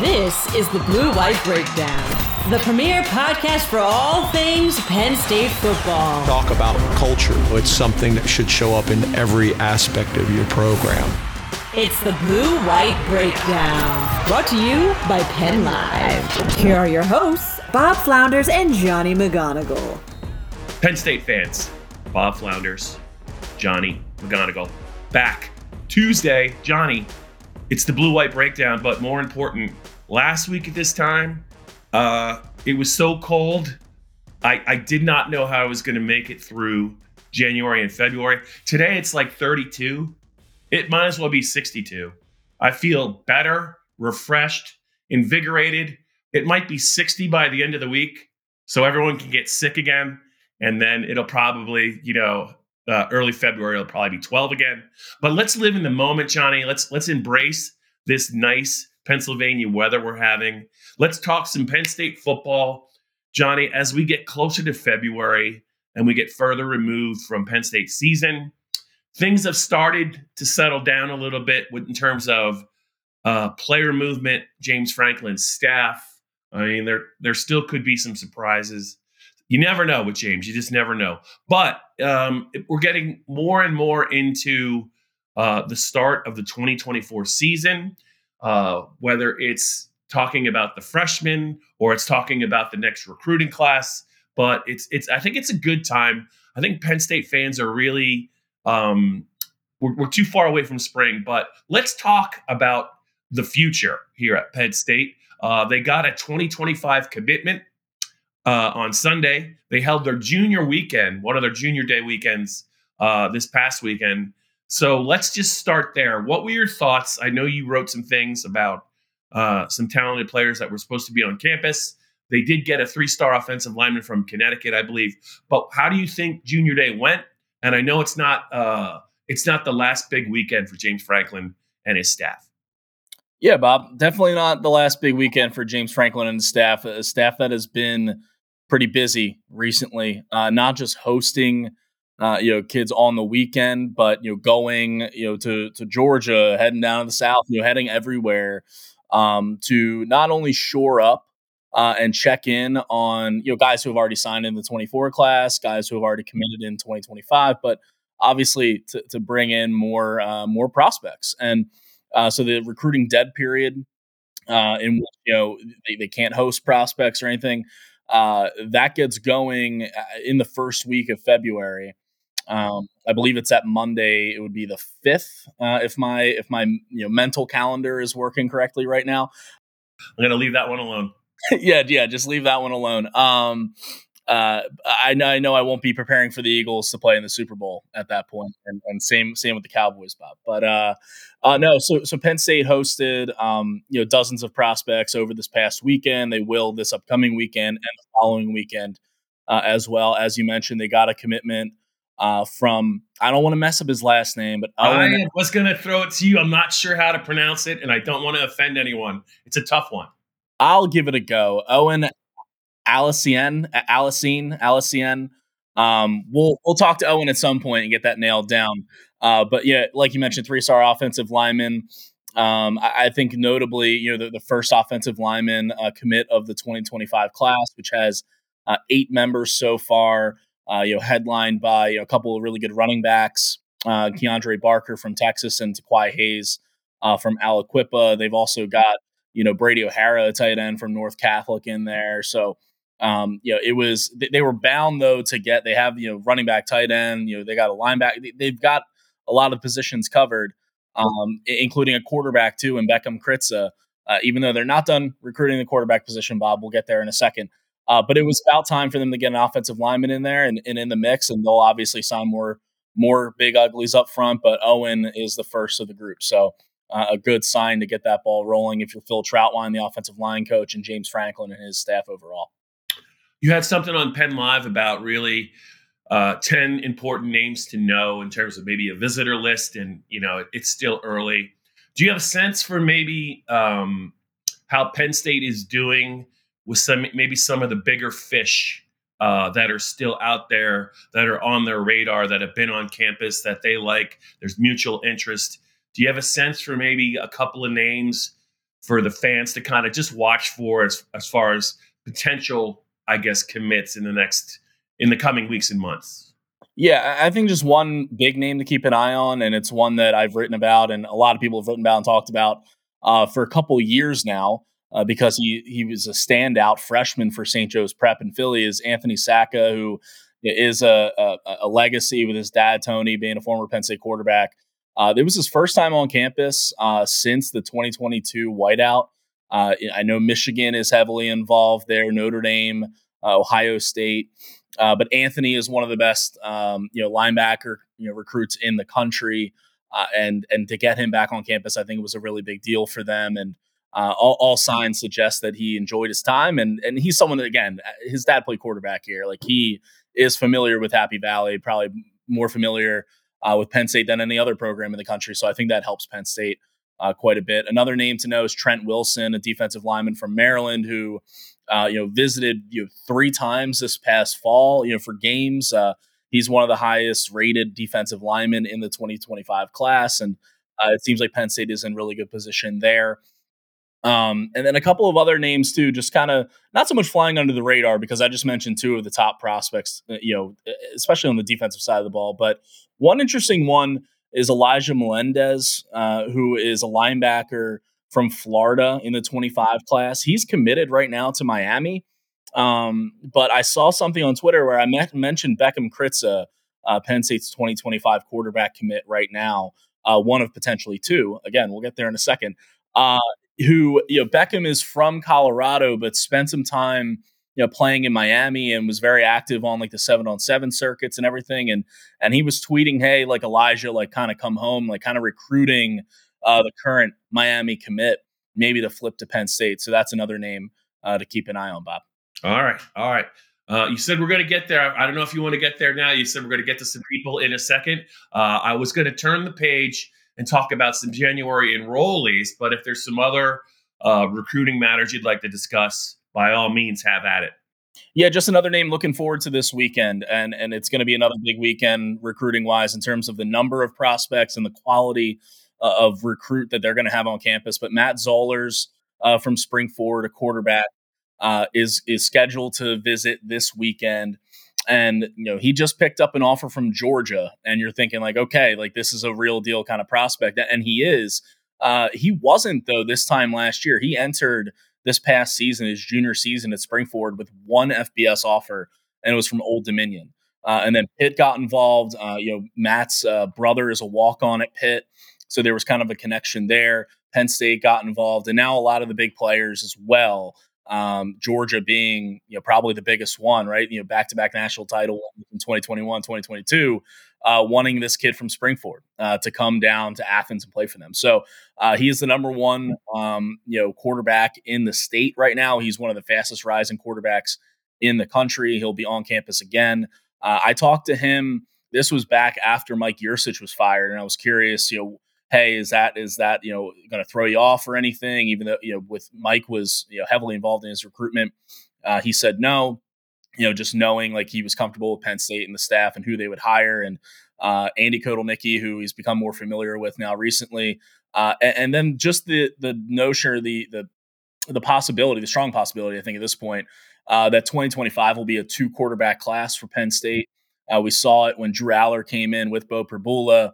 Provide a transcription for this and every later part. This is the Blue White Breakdown, the premier podcast for all things Penn State football. Talk about culture. It's something that should show up in every aspect of your program. It's the Blue White Breakdown, brought to you by Penn Live. Here are your hosts, Bob Flounders and Johnny McGonigal. Penn State fans, Bob Flounders, Johnny McGonigal, back Tuesday. Johnny, it's the Blue-White Breakdown, but more important, last week at this time, it was so cold, I did not know how I was going to make it through January and February. Today, it's like 32. It might as well be 62. I feel better, refreshed, invigorated. It might be 60 by the end of the week, so everyone can get sick again, and then it'll probably, early February, it'll probably be 12 again. But let's live in the moment, Johnny. Let's embrace this nice Pennsylvania weather we're having. Let's talk some Penn State football, Johnny, as we get closer to February and we get further removed from Penn State season. Things have started to settle down a little bit in terms of player movement, James Franklin's staff. I mean, there still could be some surprises. You never know with James. You just never know. But we're getting more and more into the start of the 2024 season, whether it's talking about the freshmen or it's talking about the next recruiting class. But I think it's a good time. I think Penn State fans are really we're too far away from spring. But let's talk about the future here at Penn State. They got a 2025 commitment. On Sunday, they held their junior weekend, one of their junior day weekends this past weekend. So let's just start there. What were your thoughts? I know you wrote some things about some talented players that were supposed to be on campus. They did get a 3-star offensive lineman from Connecticut, I believe. But how do you think junior day went? And I know it's not the last big weekend for James Franklin and his staff. Yeah, Bob, definitely not the last big weekend for James Franklin and his staff, a staff that has been pretty busy recently, not just hosting kids on the weekend, but going to Georgia, heading down to the South, heading everywhere to not only shore up and check in on guys who have already signed in the 24 class, guys who have already committed in 2025, but obviously to bring in more prospects. And so the recruiting dead period in which they can't host prospects or anything, that gets going in the first week of February. I believe it's that Monday. It would be the 5th if my mental calendar is working correctly right now. I'm gonna leave that one alone. yeah, just leave that one alone. I know I won't be preparing for the Eagles to play in the Super Bowl at that point, and same with the Cowboys, Bob. But so Penn State hosted dozens of prospects over this past weekend. They will this upcoming weekend and the following weekend as well. As you mentioned, they got a commitment from, I don't want to mess up his last name, but I was going to throw it to you. I'm not sure how to pronounce it, and I don't want to offend anyone. It's a tough one. I'll give it a go. Owen Alicien. We'll talk to Owen at some point and get that nailed down. But yeah, like you mentioned, 3-star offensive lineman. I think notably, the first offensive lineman commit of the 2025 class, which has 8 members so far. Headlined by a couple of really good running backs, Keandre Barker from Texas and Taquai Hayes from Aliquippa. They've also got Brady O'Hara, tight end from North Catholic, in there. So. They were bound though to get, they have, running back, tight end, they got a linebacker, they've got a lot of positions covered, including a quarterback too, and Beckham Kritza, even though they're not done recruiting the quarterback position, Bob, we'll get there in a second. But it was about time for them to get an offensive lineman in there and in the mix, and they'll obviously sign more big uglies up front, but Owen is the first of the group. So a good sign to get that ball rolling if you're Phil Troutwine, the offensive line coach, and James Franklin and his staff overall. You had something on Penn Live about really 10 important names to know in terms of maybe a visitor list, and it's still early. Do you have a sense for maybe how Penn State is doing with some of the bigger fish that are still out there, that are on their radar, that have been on campus, that they like? There's mutual interest. Do you have a sense for maybe a couple of names for the fans to kind of just watch for as far as potential, I guess, commits in the coming weeks and months? Yeah, I think just one big name to keep an eye on, and it's one that I've written about and a lot of people have written about and talked about for a couple of years now because he was a standout freshman for St. Joe's Prep in Philly, is Anthony Sacca, who is a legacy with his dad, Tony, being a former Penn State quarterback. It was his first time on campus since the 2022 whiteout. I know Michigan is heavily involved there, Notre Dame, Ohio State. But Anthony is one of the best, linebacker, recruits in the country, and to get him back on campus, I think it was a really big deal for them. And all signs suggest that he enjoyed his time, and he's someone that, again, his dad played quarterback here. Like, he is familiar with Happy Valley, probably more familiar with Penn State than any other program in the country. So I think that helps Penn State quite a bit. Another name to know is Trent Wilson, a defensive lineman from Maryland who. Visited three times this past fall, for games. He's one of the highest rated defensive linemen in the 2025 class. And it seems like Penn State is in really good position there. And then a couple of other names too, just kind of not so much flying under the radar, because I just mentioned two of the top prospects, especially on the defensive side of the ball. But one interesting one is Elijah Melendez, who is a linebacker from Florida in the 25 class. He's committed right now to Miami. But I saw something on Twitter where I mentioned Beckham Kritza, Penn State's 2025 quarterback commit right now, one of potentially two. Again, we'll get there in a second. Beckham is from Colorado, but spent some time playing in Miami and was very active on like the 7-on-7 circuits and everything. And he was tweeting, hey, like Elijah, like kind of come home, like kind of recruiting the current Miami commit, maybe to flip to Penn State. So that's another name to keep an eye on, Bob. All right. You said we're going to get there. I don't know if you want to get there now. You said we're going to get to some people in a second. I was going to turn the page and talk about some January enrollees, but if there's some other recruiting matters you'd like to discuss, by all means, have at it. Yeah, just another name looking forward to this weekend. And it's going to be another big weekend recruiting-wise in terms of the number of prospects and the quality of recruit that they're going to have on campus. But Matt Zollers from Spring Ford, a quarterback, is scheduled to visit this weekend. And, he just picked up an offer from Georgia, and you're thinking like, okay, like this is a real deal kind of prospect. And he is, he wasn't though this time last year. He entered this past season, his junior season at Spring Ford, with one FBS offer, and it was from Old Dominion. And then Pitt got involved. Matt's brother is a walk-on at Pitt. So there was kind of a connection there. Penn State got involved, and now a lot of the big players as well. Georgia being, probably the biggest one, right? Back-to-back national title in 2021, 2022, wanting this kid from Spring Ford to come down to Athens and play for them. So he is the number one, quarterback in the state right now. He's one of the fastest rising quarterbacks in the country. He'll be on campus again. I talked to him. This was back after Mike Yursich was fired, and I was curious, hey, is that going to throw you off or anything? Even though with Mike was heavily involved in his recruitment, he said no. Just knowing like he was comfortable with Penn State and the staff and who they would hire, and Andy Kotelnicki, who he's become more familiar with now recently, and then just the notion, or the possibility, the strong possibility, I think at this point, that 2025 will be a 2 quarterback class for Penn State. We saw it when Drew Aller came in with Bo Perbula.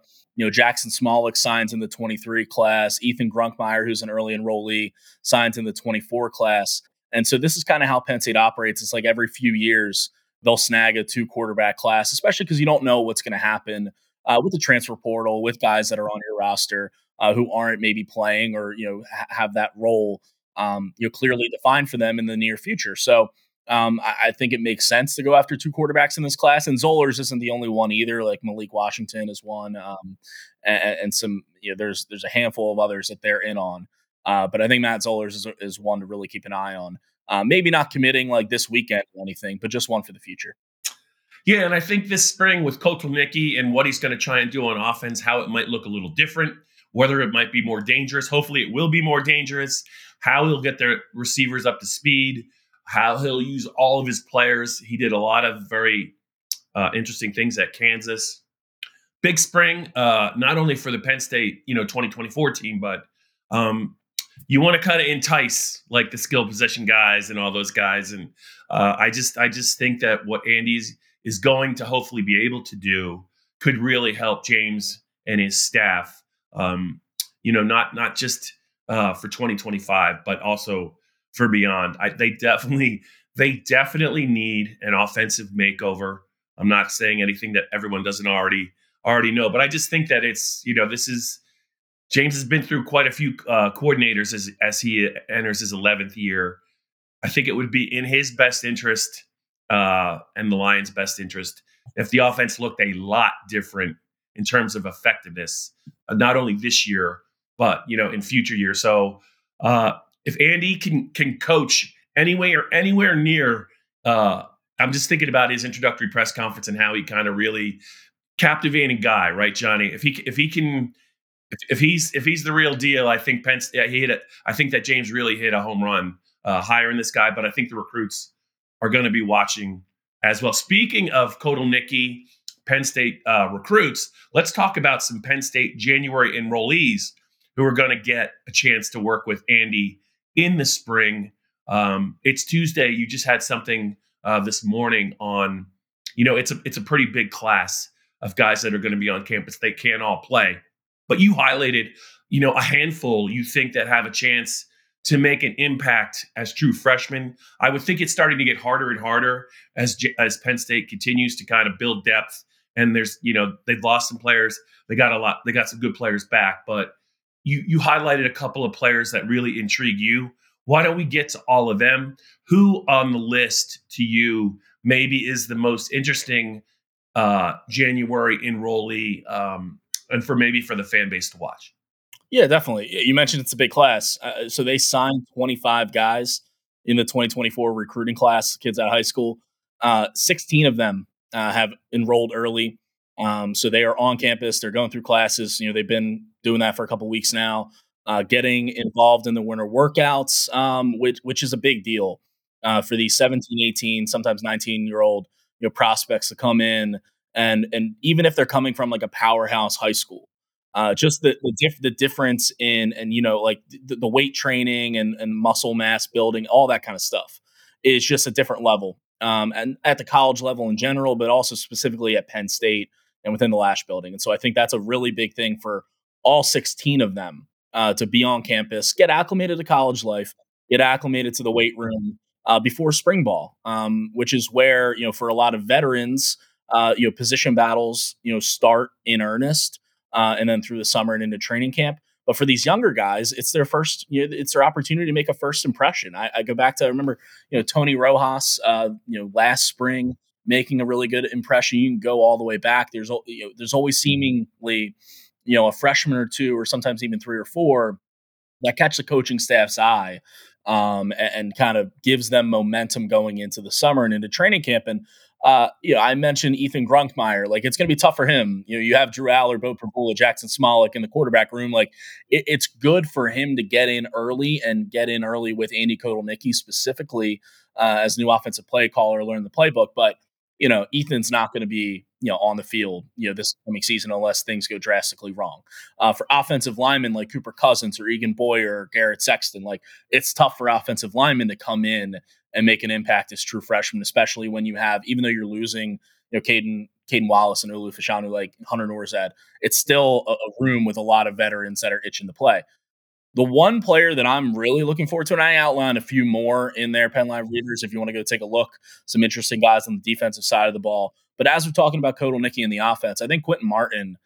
Jackson Smolik signs in the 23 class. Ethan Grunkmeyer, who's an early enrollee, signs in the 24 class. And so this is kind of how Penn State operates. It's like every few years they'll snag a 2 quarterback class, especially because you don't know what's going to happen with the transfer portal, with guys that are on your roster who aren't maybe playing or have that role clearly defined for them in the near future. So I think it makes sense to go after 2 quarterbacks in this class, and Zollers isn't the only one either. Like Malik Washington is one, and some there's a handful of others that they're in on. But I think Matt Zollers is one to really keep an eye on. Maybe not committing like this weekend or anything, but just one for the future. Yeah, and I think this spring with Kotelnicki and what he's going to try and do on offense, how it might look a little different, whether it might be more dangerous. Hopefully, it will be more dangerous. How he'll get their receivers up to speed. How he'll use all of his players. He did a lot of very interesting things at Kansas. Big spring, not only for the Penn State, 2024 team, but you want to kind of entice like the skill position guys and all those guys. And I just think that what Andy is going to hopefully be able to do could really help James and his staff, not just for 2025, but also for beyond. They definitely need an offensive makeover. I'm not saying anything that everyone doesn't already know, but I just think that it's, this is, James has been through quite a few coordinators as he enters his 11th year. I think it would be in his best interest and the Lions' best interest if the offense looked a lot different in terms of effectiveness, not only this year, but, in future years. So if Andy can coach anywhere near, I'm just thinking about his introductory press conference and how he kind of really captivating guy, right, Johnny? If he's the real deal, I think I think that James really hit a home run hiring this guy. But I think the recruits are going to be watching as well. Speaking of Kotelnicki, Penn State recruits, let's talk about some Penn State January enrollees who are going to get a chance to work with Andy in the spring. It's Tuesday. You just had something this morning on, it's a pretty big class of guys that are going to be on campus. They can't all play. But you highlighted, a handful you think that have a chance to make an impact as true freshmen. I would think it's starting to get harder and harder as Penn State continues to kind of build depth. And there's, they've lost some players. They got some good players back. But you highlighted a couple of players that really intrigue you. Why don't we get to all of them? Who on the list to you maybe is the most interesting January enrollee? And for the fan base to watch. Yeah, definitely. You mentioned it's a big class. So they signed 25 guys in the 2024 recruiting class, kids out of high school. 16 of them have enrolled early. So they are on campus. They're going through classes. They've been doing that for a couple of weeks now, getting involved in the winter workouts, which is a big deal for these 17, 18, sometimes 19-year-old prospects to come in. And even if they're coming from like a powerhouse high school, just the difference in, and like the weight training and muscle mass building, all that kind of stuff is just a different level. And at the college level in general, but also specifically at Penn State and within the Lash building. And so I think that's a really big thing for all 16 of them to be on campus, get acclimated to college life, get acclimated to the weight room before spring ball, which is where, for a lot of veterans, position battles, start in earnest, and then through the summer and into training camp. But for these younger guys, it's their first, it's their opportunity to make a first impression. I go back to, I remember, Tony Rojas, last spring making a really good impression. You can go all the way back. There's always seemingly, a freshman or two, or sometimes even three or four that catch the coaching staff's eye, and kind of gives them momentum going into the summer and into training camp. And, I mentioned Ethan Grunkmeyer. Like, it's going to be tough for him. You have Drew Aller, Bo Perbula, Jackson Smolik in the quarterback room. Like, it's good for him to get in early with Andy Kotelnicki specifically as new offensive play caller, learn the playbook. But, Ethan's not going to be, on the field, this coming season unless things go drastically wrong. For offensive linemen like Cooper Cousins or Egan Boyer or Garrett Sexton, like, it's tough for offensive linemen to come in and make an impact as true freshmen, especially when you have, even though you're losing, Caden Wallace and Olu Fashanu, like Hunter Norzad, it's still a room with a lot of veterans that are itching to play. The one player that I'm really looking forward to, and I outlined a few more in there, Penn Live readers, if you want to go take a look, some interesting guys on the defensive side of the ball. But as we're talking about Kotelnicki and the offense, I think Quentin Martin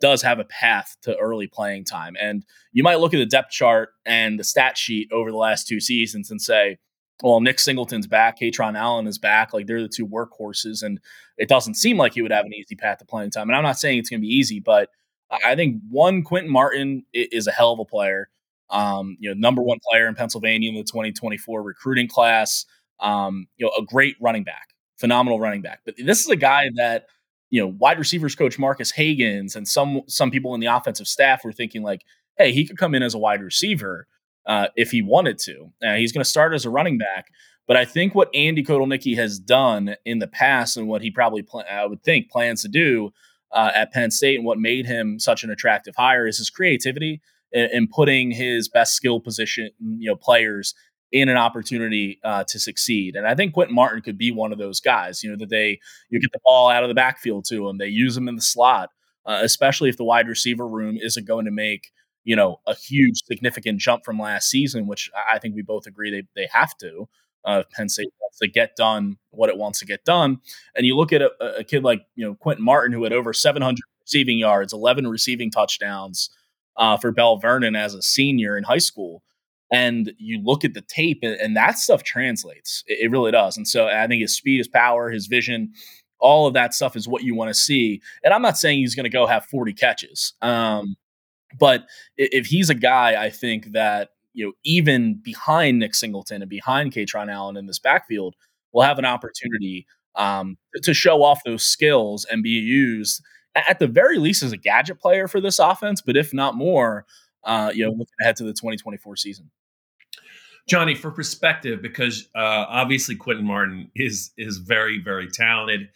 does have a path to early playing time. And you might look at the depth chart and the stat sheet over the last two seasons and say, well, Nick Singleton's back, Katron Allen is back. Like, they're the two workhorses, and it doesn't seem like he would have an easy path to playing time. And I'm not saying it's going to be easy, but I think Quentin Martin is a hell of a player. Number one player in Pennsylvania in the 2024 recruiting class. A great running back, phenomenal running back. But this is a guy that, wide receivers coach Marcus Hagans and some people in the offensive staff were thinking like, hey, he could come in as a wide receiver if he wanted to. He's going to start as a running back. But I think what Andy Kotelnicki has done in the past and what he probably, plans to do at Penn State and what made him such an attractive hire is his creativity and putting his best skill position, players in an opportunity to succeed. And I think Quentin Martin could be one of those guys, that you get the ball out of the backfield to him. They use him in the slot, especially if the wide receiver room isn't going to make, a huge significant jump from last season, which I think we both agree they have to. Penn State wants to get done what it wants to get done. And you look at a kid like, Quentin Martin, who had over 700 receiving yards, 11 receiving touchdowns for Belle Vernon as a senior in high school. And you look at the tape and that stuff translates. It really does. And so I think his speed, his power, his vision, all of that stuff is what you want to see. And I'm not saying he's going to go have 40 catches. But if he's a guy, I think that, even behind Nick Singleton and behind Katron Allen in this backfield, will have an opportunity to show off those skills and be used at the very least as a gadget player for this offense. But if not more, looking ahead to the 2024 season. Johnny, for perspective, because obviously Quentin Martin is very, very talented.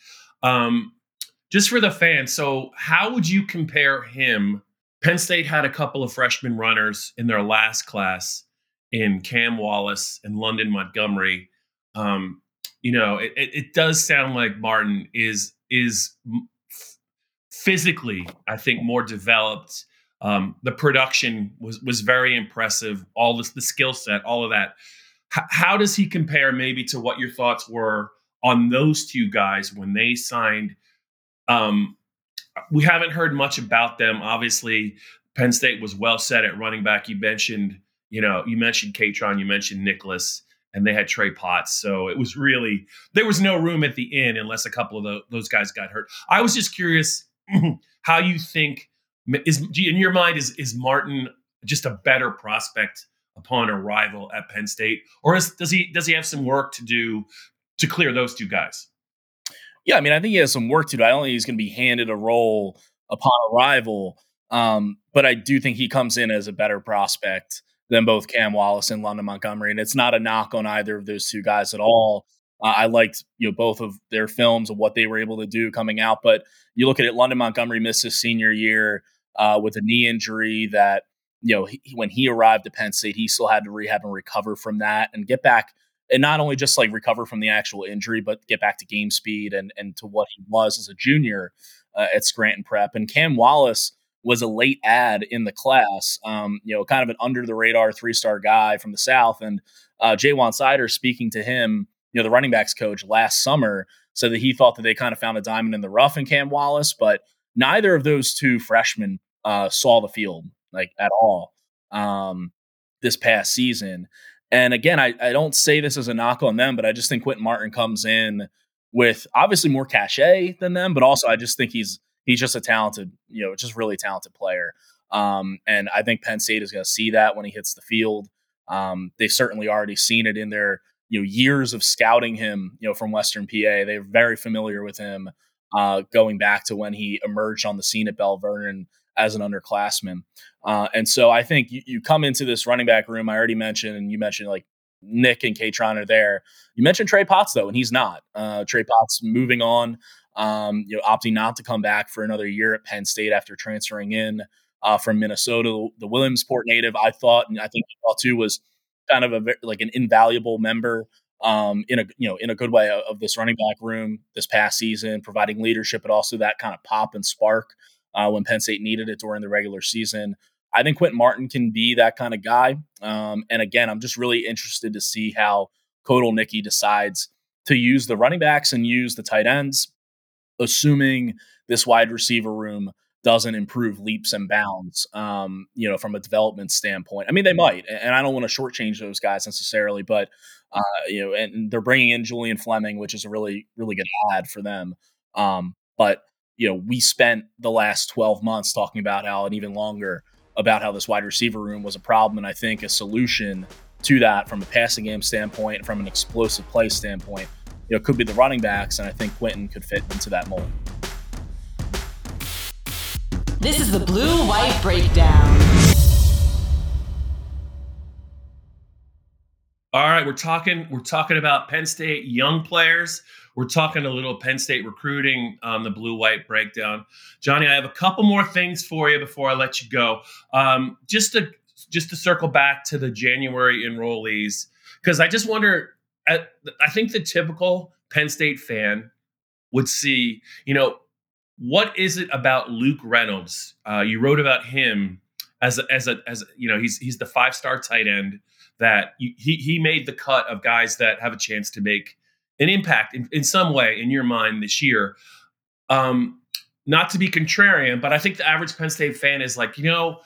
Just for the fans, so how would you compare him? Penn State had a couple of freshman runners in their last class in Cam Wallace and London Montgomery. It does sound like Martin is physically, I think, more developed. The production was very impressive. All this, the skill set, all of that. How does he compare maybe to what your thoughts were on those two guys when they signed? We haven't heard much about them. Obviously, Penn State was well set at running back. You mentioned Katron, you mentioned Nicholas, and they had Trey Potts. So it was really, there was no room at the end unless a couple of those guys got hurt. I was just curious how you think, in your mind, is Martin just a better prospect upon arrival at Penn State? Or does he have some work to do to clear those two guys? Yeah, I mean, I think he has some work to do. I don't think he's going to be handed a role upon arrival, but I do think he comes in as a better prospect than both Cam Wallace and London Montgomery, and it's not a knock on either of those two guys at all. I liked both of their films and what they were able to do coming out, but you look at it, London Montgomery missed his senior year with a knee injury that when he arrived at Penn State, he still had to rehab and recover from that and get back. And not only just like recover from the actual injury, but get back to game speed and to what he was as a junior at Scranton Prep. And Cam Wallace was a late add in the class, kind of an under the radar 3-star guy from the South. And Jay Wansider, speaking to him, the running backs coach last summer, said that he thought that they kind of found a diamond in the rough in Cam Wallace, but neither of those two freshmen saw the field like at all this past season. And again, I don't say this as a knock on them, but I just think Quentin Martin comes in with obviously more cachet than them, but also I just think he's just a talented, just really talented player. And I think Penn State is going to see that when he hits the field. They've certainly already seen it in their years of scouting him, from Western PA. They're very familiar with him going back to when he emerged on the scene at Belle Vernon as an underclassman. And so I think you come into this running back room. I already mentioned, and you mentioned like Nick and Katron are there. You mentioned Trey Potts though, and he's not. Trey Potts moving on, opting not to come back for another year at Penn State after transferring in from Minnesota. The Williamsport native, I thought, and I think he thought too, was kind of an invaluable member in a good way of this running back room this past season, providing leadership, but also that kind of pop and spark when Penn State needed it during the regular season. I think Quentin Martin can be that kind of guy. And again, I'm just really interested to see how Kotelnicki decides to use the running backs and use the tight ends, assuming this wide receiver room doesn't improve leaps and bounds, from a development standpoint. I mean, they might, and I don't want to shortchange those guys necessarily, but, and they're bringing in Julian Fleming, which is a really, really good ad for them. But we spent the last 12 months talking about how, and even longer, about how this wide receiver room was a problem. And I think a solution to that from a passing game standpoint, from an explosive play standpoint, could be the running backs. And I think Quentin could fit into that mold. This is the Blue White Breakdown. All right, we're talking about Penn State young players. We're talking a little Penn State recruiting on the Blue White Breakdown. Johnny, I have a couple more things for you before I let you go. Just just to circle back to the January enrollees, because I just wonder, I think the typical Penn State fan would see, you know, what is it about Luke Reynolds? You wrote about him as you know, he's the five-star tight end that he made the cut of guys that have a chance to make an impact in some way in your mind this year. Not to be contrarian, but I think the average Penn State fan is like, you know,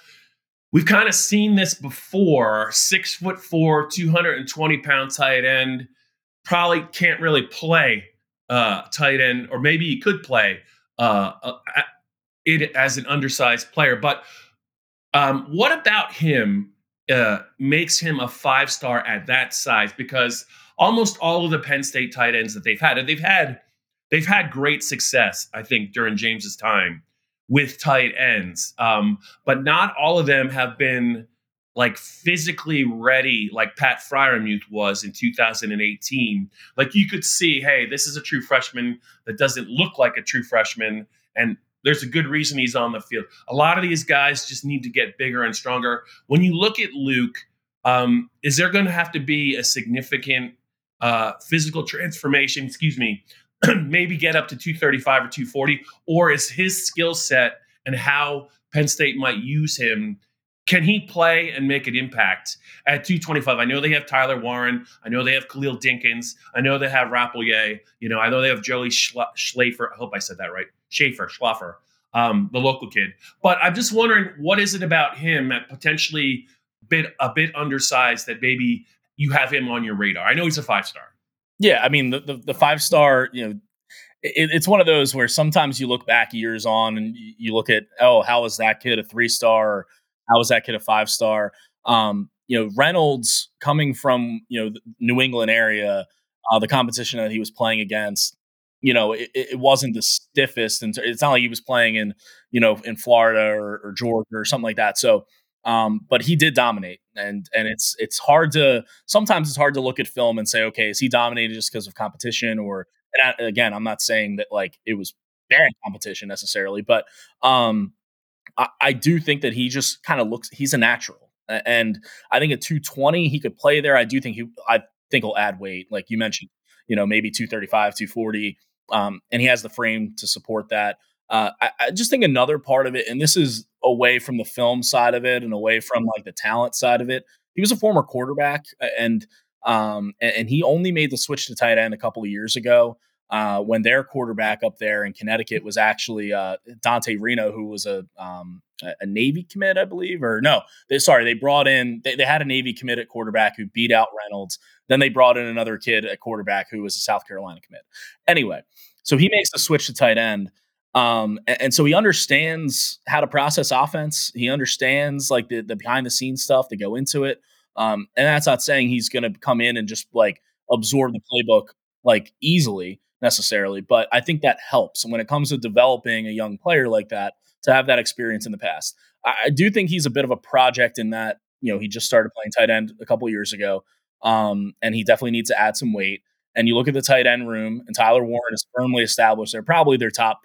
we've kind of seen this before. 6'4", 220-pound tight end, probably can't really play tight end, or maybe he could play it as an undersized player. But what about him makes him a five-star at that size? Because almost all of the Penn State tight ends that they've had, and they've had great success, I think, during James's time with tight ends. But not all of them have been like physically ready like Pat Fryermuth was in 2018. Like you could see, hey, this is a true freshman that doesn't look like a true freshman, and there's a good reason he's on the field. A lot of these guys just need to get bigger and stronger. When you look at Luke, is there going to have to be a significant physical transformation, maybe get up to 235 or 240, or is his skill set and how Penn State might use him, can he play and make an impact at 225? I know they have Tyler Warren. I know they have Khalil Dinkins. I know they have Rappleye. You know, I know they have Joey Schlaffer. I hope I said that right. Schlaffer, the local kid. But I'm just wondering, what is it about him that potentially a bit undersized that maybe you have him on your radar? I know he's a five-star. Yeah, I mean, the five-star, you know, it's one of those where sometimes you look back years on and you look at, oh, how was that kid a three-star? Or how was that kid a five-star? You know, Reynolds coming from, you know, the New England area, the competition that he was playing against, you know, it wasn't the stiffest. And it's not like he was playing in, you know, in Florida or Georgia or something like that. So, but he did dominate, and it's hard to, sometimes it's hard to look at film and say, okay, is he dominated just because of competition? Or, and again, I'm not saying that like it was bad competition necessarily, but I do think that he just kind of looks, he's a natural, and I think at 220 he could play there. I do think he'll add weight, like you mentioned, you know, maybe 235, 240, and he has the frame to support that. I just think another part of it, and this is away from the film side of it and away from like the talent side of it, he was a former quarterback, and he only made the switch to tight end a couple of years ago when their quarterback up there in Connecticut was actually Dante Reno, who was a Navy commit, I believe, or no, they brought in, they had a Navy commit at quarterback who beat out Reynolds. Then they brought in another kid at quarterback who was a South Carolina commit. Anyway, so he makes the switch to tight end. And so he understands how to process offense. He understands like the behind the scenes stuff that go into it. And that's not saying he's going to come in and just like absorb the playbook like easily necessarily, but I think that helps. And when it comes to developing a young player like that, to have that experience in the past, I do think he's a bit of a project in that, you know, he just started playing tight end a couple years ago. And he definitely needs to add some weight. And you look at the tight end room, and Tyler Warren is firmly established. They're probably their top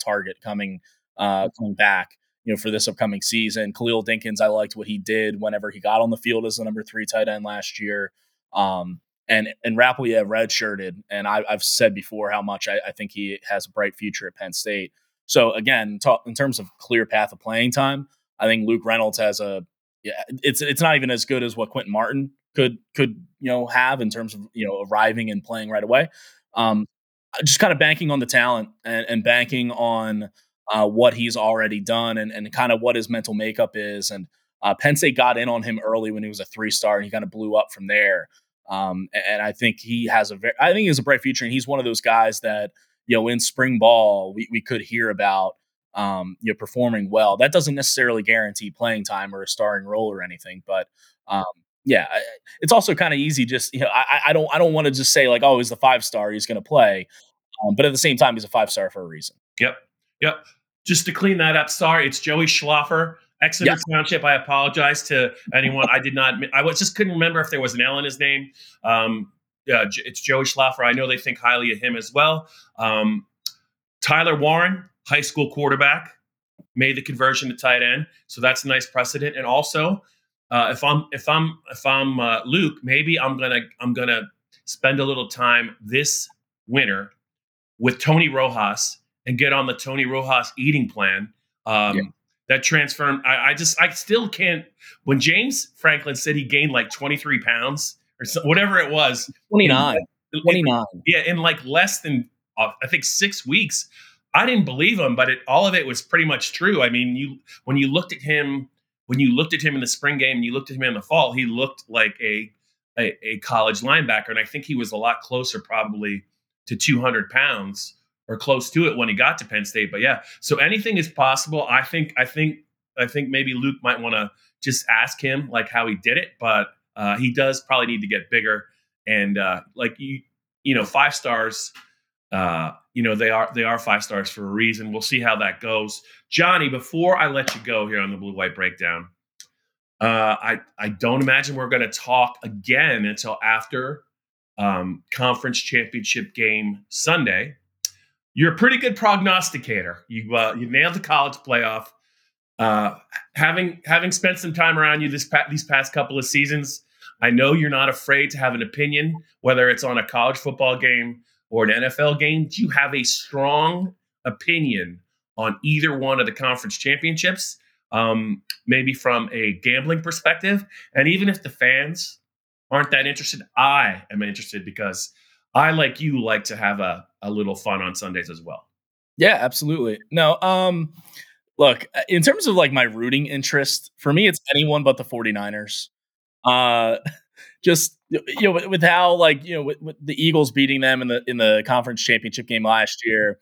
target coming back, you know, for this upcoming season. Khalil Dinkins, I liked what he did whenever he got on the field as the number 3 tight end last year. And Rappleye redshirted, and I've said before how much I think he has a bright future at Penn State. So again, in terms of clear path of playing time, I think Luke Reynolds has it's not even as good as what Quentin Martin could you know have in terms of, you know, arriving and playing right away. Just kind of banking on the talent and banking on what he's already done and kind of what his mental makeup is. And Penn State got in on him early when he was a 3-star, and he kind of blew up from there. And I think he has a bright future, and he's one of those guys that, you know, in spring ball we could hear about you know, performing well. That doesn't necessarily guarantee playing time or a starring role or anything, but yeah, it's also kind of easy. Just, you know, I don't want to just say like, oh, he's the 5-star, he's going to play, but at the same time, he's a 5-star for a reason. Yep. Just to clean that up, sorry, it's Joey Schlaffer, Exeter Township. I apologize to anyone. I couldn't remember if there was an L in his name. It's Joey Schlaffer. I know they think highly of him as well. Tyler Warren, high school quarterback, made the conversion to tight end, so that's a nice precedent, and also If I'm Luke, maybe I'm gonna spend a little time this winter with Tony Rojas and get on the Tony Rojas eating plan. That transfer, I still can't. When James Franklin said he gained like 23 pounds or so, whatever it was, 29. In like less than I think 6 weeks. I didn't believe him, but all of it was pretty much true. I mean, when you looked at him in the spring game and you looked at him in the fall, he looked like a college linebacker, and I think he was a lot closer probably to 200 pounds or close to it when he got to Penn State. But yeah, so anything is possible. I think maybe Luke might want to just ask him like how he did it, but he does probably need to get bigger and like you know 5 stars. They are 5 stars for a reason. We'll see how that goes. Johnny, before I let you go here on the Blue White Breakdown, I don't imagine we're going to talk again until after conference championship game Sunday. You're a pretty good prognosticator. You nailed the college playoff. Having spent some time around you these past couple of seasons, I know you're not afraid to have an opinion, whether it's on a college football game or an NFL game. Do you have a strong opinion on either one of the conference championships, maybe from a gambling perspective? And even if the fans aren't that interested, I am interested because I, like you, like to have a little fun on Sundays as well. Yeah, absolutely. No, look, in terms of like my rooting interest, for me, it's anyone but the 49ers. Just, you know, with how, like, you know, with the Eagles beating them in the conference championship game last year,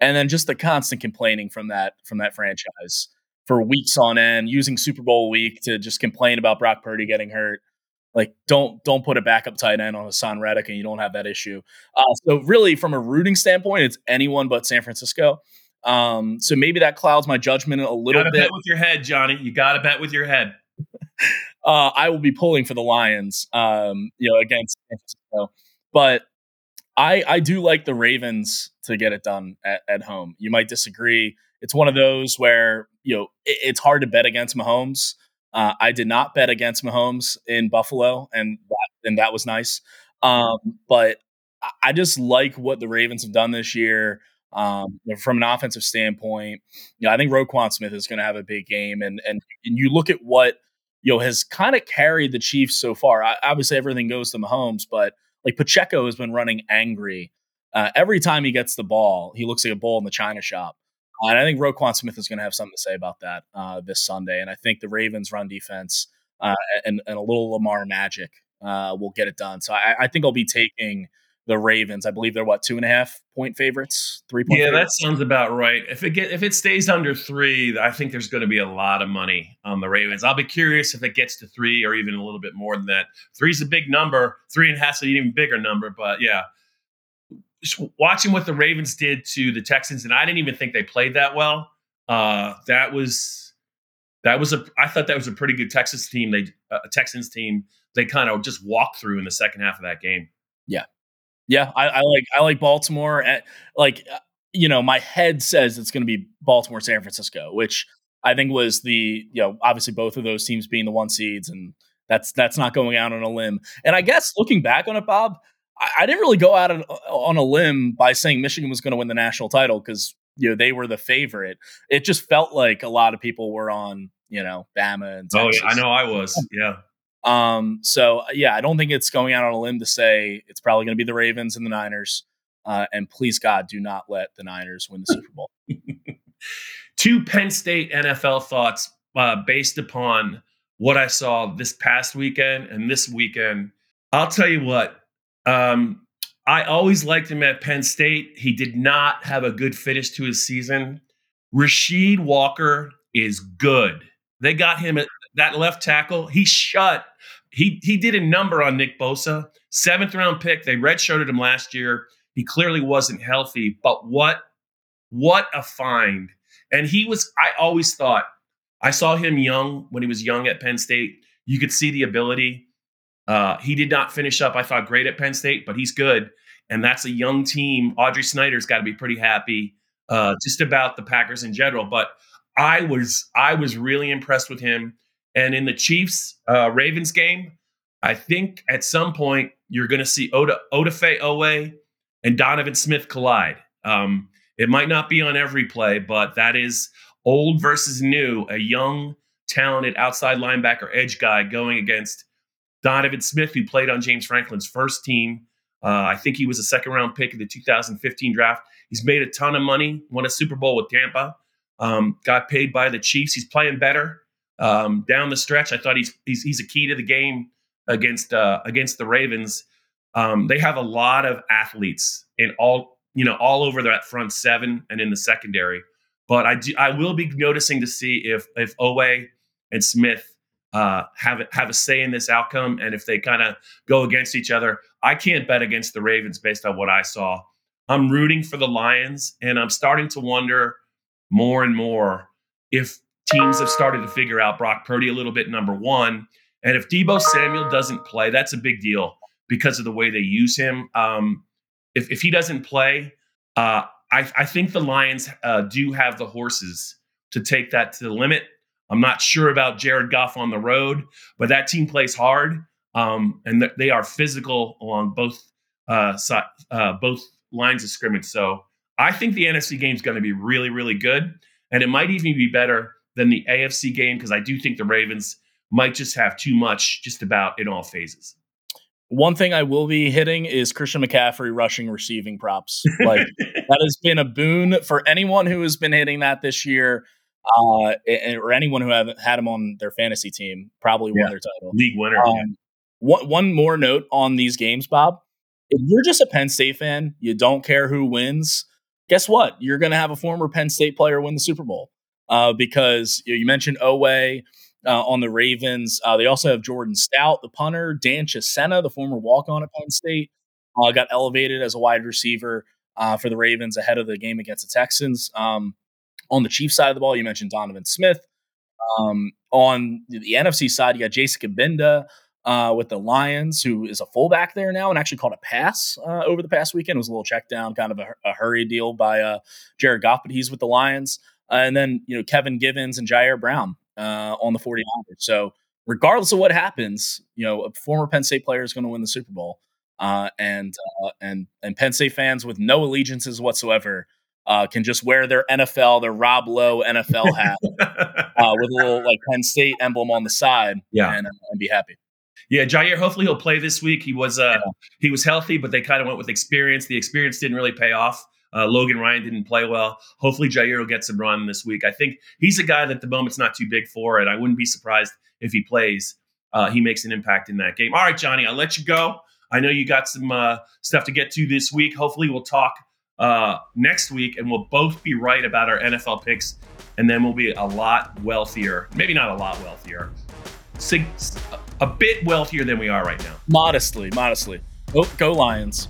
and then just the constant complaining from that franchise for weeks on end, using Super Bowl week to just complain about Brock Purdy getting hurt. Like, don't put a backup tight end on Haason Reddick, and you don't have that issue. So really, from a rooting standpoint, it's anyone but San Francisco. So maybe that clouds my judgment a little bit. Bet with your head, Johnny. You got to bet with your head. I will be pulling for the Lions, against San Francisco. But I do like the Ravens to get it done at home. You might disagree. It's one of those where, you know, it's hard to bet against Mahomes. I did not bet against Mahomes in Buffalo, and that was nice. But I just like what the Ravens have done this year. From an offensive standpoint, you know, I think Roquan Smith is going to have a big game, and you look at what, you know, has kind of carried the Chiefs so far. Obviously, everything goes to Mahomes, but like Pacheco has been running angry. Every time he gets the ball, he looks like a bull in the china shop. And I think Roquan Smith is going to have something to say about that this Sunday. And I think the Ravens' run defense and a little Lamar magic will get it done. So I think I'll be taking the Ravens. I believe they're, 2.5-point favorites? 3-point favorites? That sounds about right. If it stays under 3, I think there's going to be a lot of money on the Ravens. I'll be curious if it gets to 3 or even a little bit more than that. 3's a big number. 3.5's an even bigger number. But, yeah, just watching what the Ravens did to the Texans, and I didn't even think they played that well. I thought that was a pretty good Texans team. They kind of just walked through in the second half of that game. Yeah. Yeah, I like Baltimore. My head says it's going to be Baltimore, San Francisco, which I think was the, you know, obviously both of those teams being the 1 seeds, and that's not going out on a limb. And I guess looking back on it, Bob, I didn't really go out on a limb by saying Michigan was going to win the national title because, you know, they were the favorite. It just felt like a lot of people were on, you know, Bama and Texas. Oh, yeah, I know I was. Yeah. So yeah, I don't think it's going out on a limb to say it's probably going to be the Ravens and the Niners. And please God, do not let the Niners win the Super Bowl. 2 Penn State NFL thoughts, based upon what I saw this past weekend and this weekend. I'll tell you what, I always liked him at Penn State. He did not have a good finish to his season. Rasheed Walker is good. They got him at that left tackle. He shut. He did a number on Nick Bosa, 7th-round pick. They redshirted him last year. He clearly wasn't healthy, but what a find. And he was, I always thought, I saw him young when he was young at Penn State. You could see the ability. He did not finish up, I thought, great at Penn State, but he's good. And that's a young team. Audrey Snyder's got to be pretty happy just about the Packers in general. But I was really impressed with him. And in the Chiefs-Ravens game, I think at some point you're going to see Odafe Owe and Donovan Smith collide. It might not be on every play, but that is old versus new, a young, talented outside linebacker edge guy going against Donovan Smith, who played on James Franklin's first team. I think he was a second-round pick in the 2015 draft. He's made a ton of money, won a Super Bowl with Tampa, got paid by the Chiefs. He's playing better down the stretch. I thought he's a key to the game against the Ravens. They have a lot of athletes in all over that front seven and in the secondary. But I will be noticing to see if Owe and Smith have a say in this outcome, and if they kind of go against each other. I can't bet against the Ravens based on what I saw. I'm rooting for the Lions, and I'm starting to wonder more and more if teams have started to figure out Brock Purdy a little bit, number one. And if Deebo Samuel doesn't play, that's a big deal because of the way they use him. If he doesn't play, I think the Lions do have the horses to take that to the limit. I'm not sure about Jared Goff on the road, but that team plays hard, and they are physical along both lines of scrimmage. So I think the NFC game is going to be really, really good, and it might even be better than the AFC game because I do think the Ravens might just have too much just about in all phases. One thing I will be hitting is Christian McCaffrey rushing receiving props. Like that has been a boon for anyone who has been hitting that this year, or anyone who haven't had him on their fantasy team. Probably won their title. League winner. One more note on these games, Bob. If you're just a Penn State fan, you don't care who wins. Guess what? You're going to have a former Penn State player win the Super Bowl because you mentioned Owe. On the Ravens, they also have Jordan Stout, the punter, Dan Chesena, the former walk-on at Penn State, got elevated as a wide receiver for the Ravens ahead of the game against the Texans. On the Chiefs side of the ball, you mentioned Donovan Smith. On the NFC side, you got Jason Kabinda with the Lions, who is a fullback there now and actually caught a pass over the past weekend. It was a little check down, kind of a hurry deal by Jared Goff, but he's with the Lions. And then Kevin Givens and Jair Brown on the 49ers. So regardless of what happens, a former Penn State player is going to win the Super Bowl. And Penn State fans with no allegiances whatsoever can just wear their Rob Lowe NFL hat with a little Penn State emblem on the side and be happy. Yeah, Jair, hopefully he'll play this week. He was healthy, but they kind of went with experience. The experience didn't really pay off. Logan Ryan didn't play well. Hopefully Jair will get some run this week. I think he's a guy that the moment's not too big for, and I wouldn't be surprised if he plays. He makes an impact in that game. All right, Johnny, I'll let you go. I know you got some stuff to get to this week. Hopefully we'll talk next week, and we'll both be right about our NFL picks, and then we'll be a lot wealthier. Maybe not a lot wealthier. A bit wealthier than we are right now. Modestly. Oh, go Lions.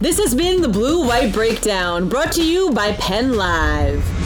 This has been the Blue White Breakdown, brought to you by Penn Live.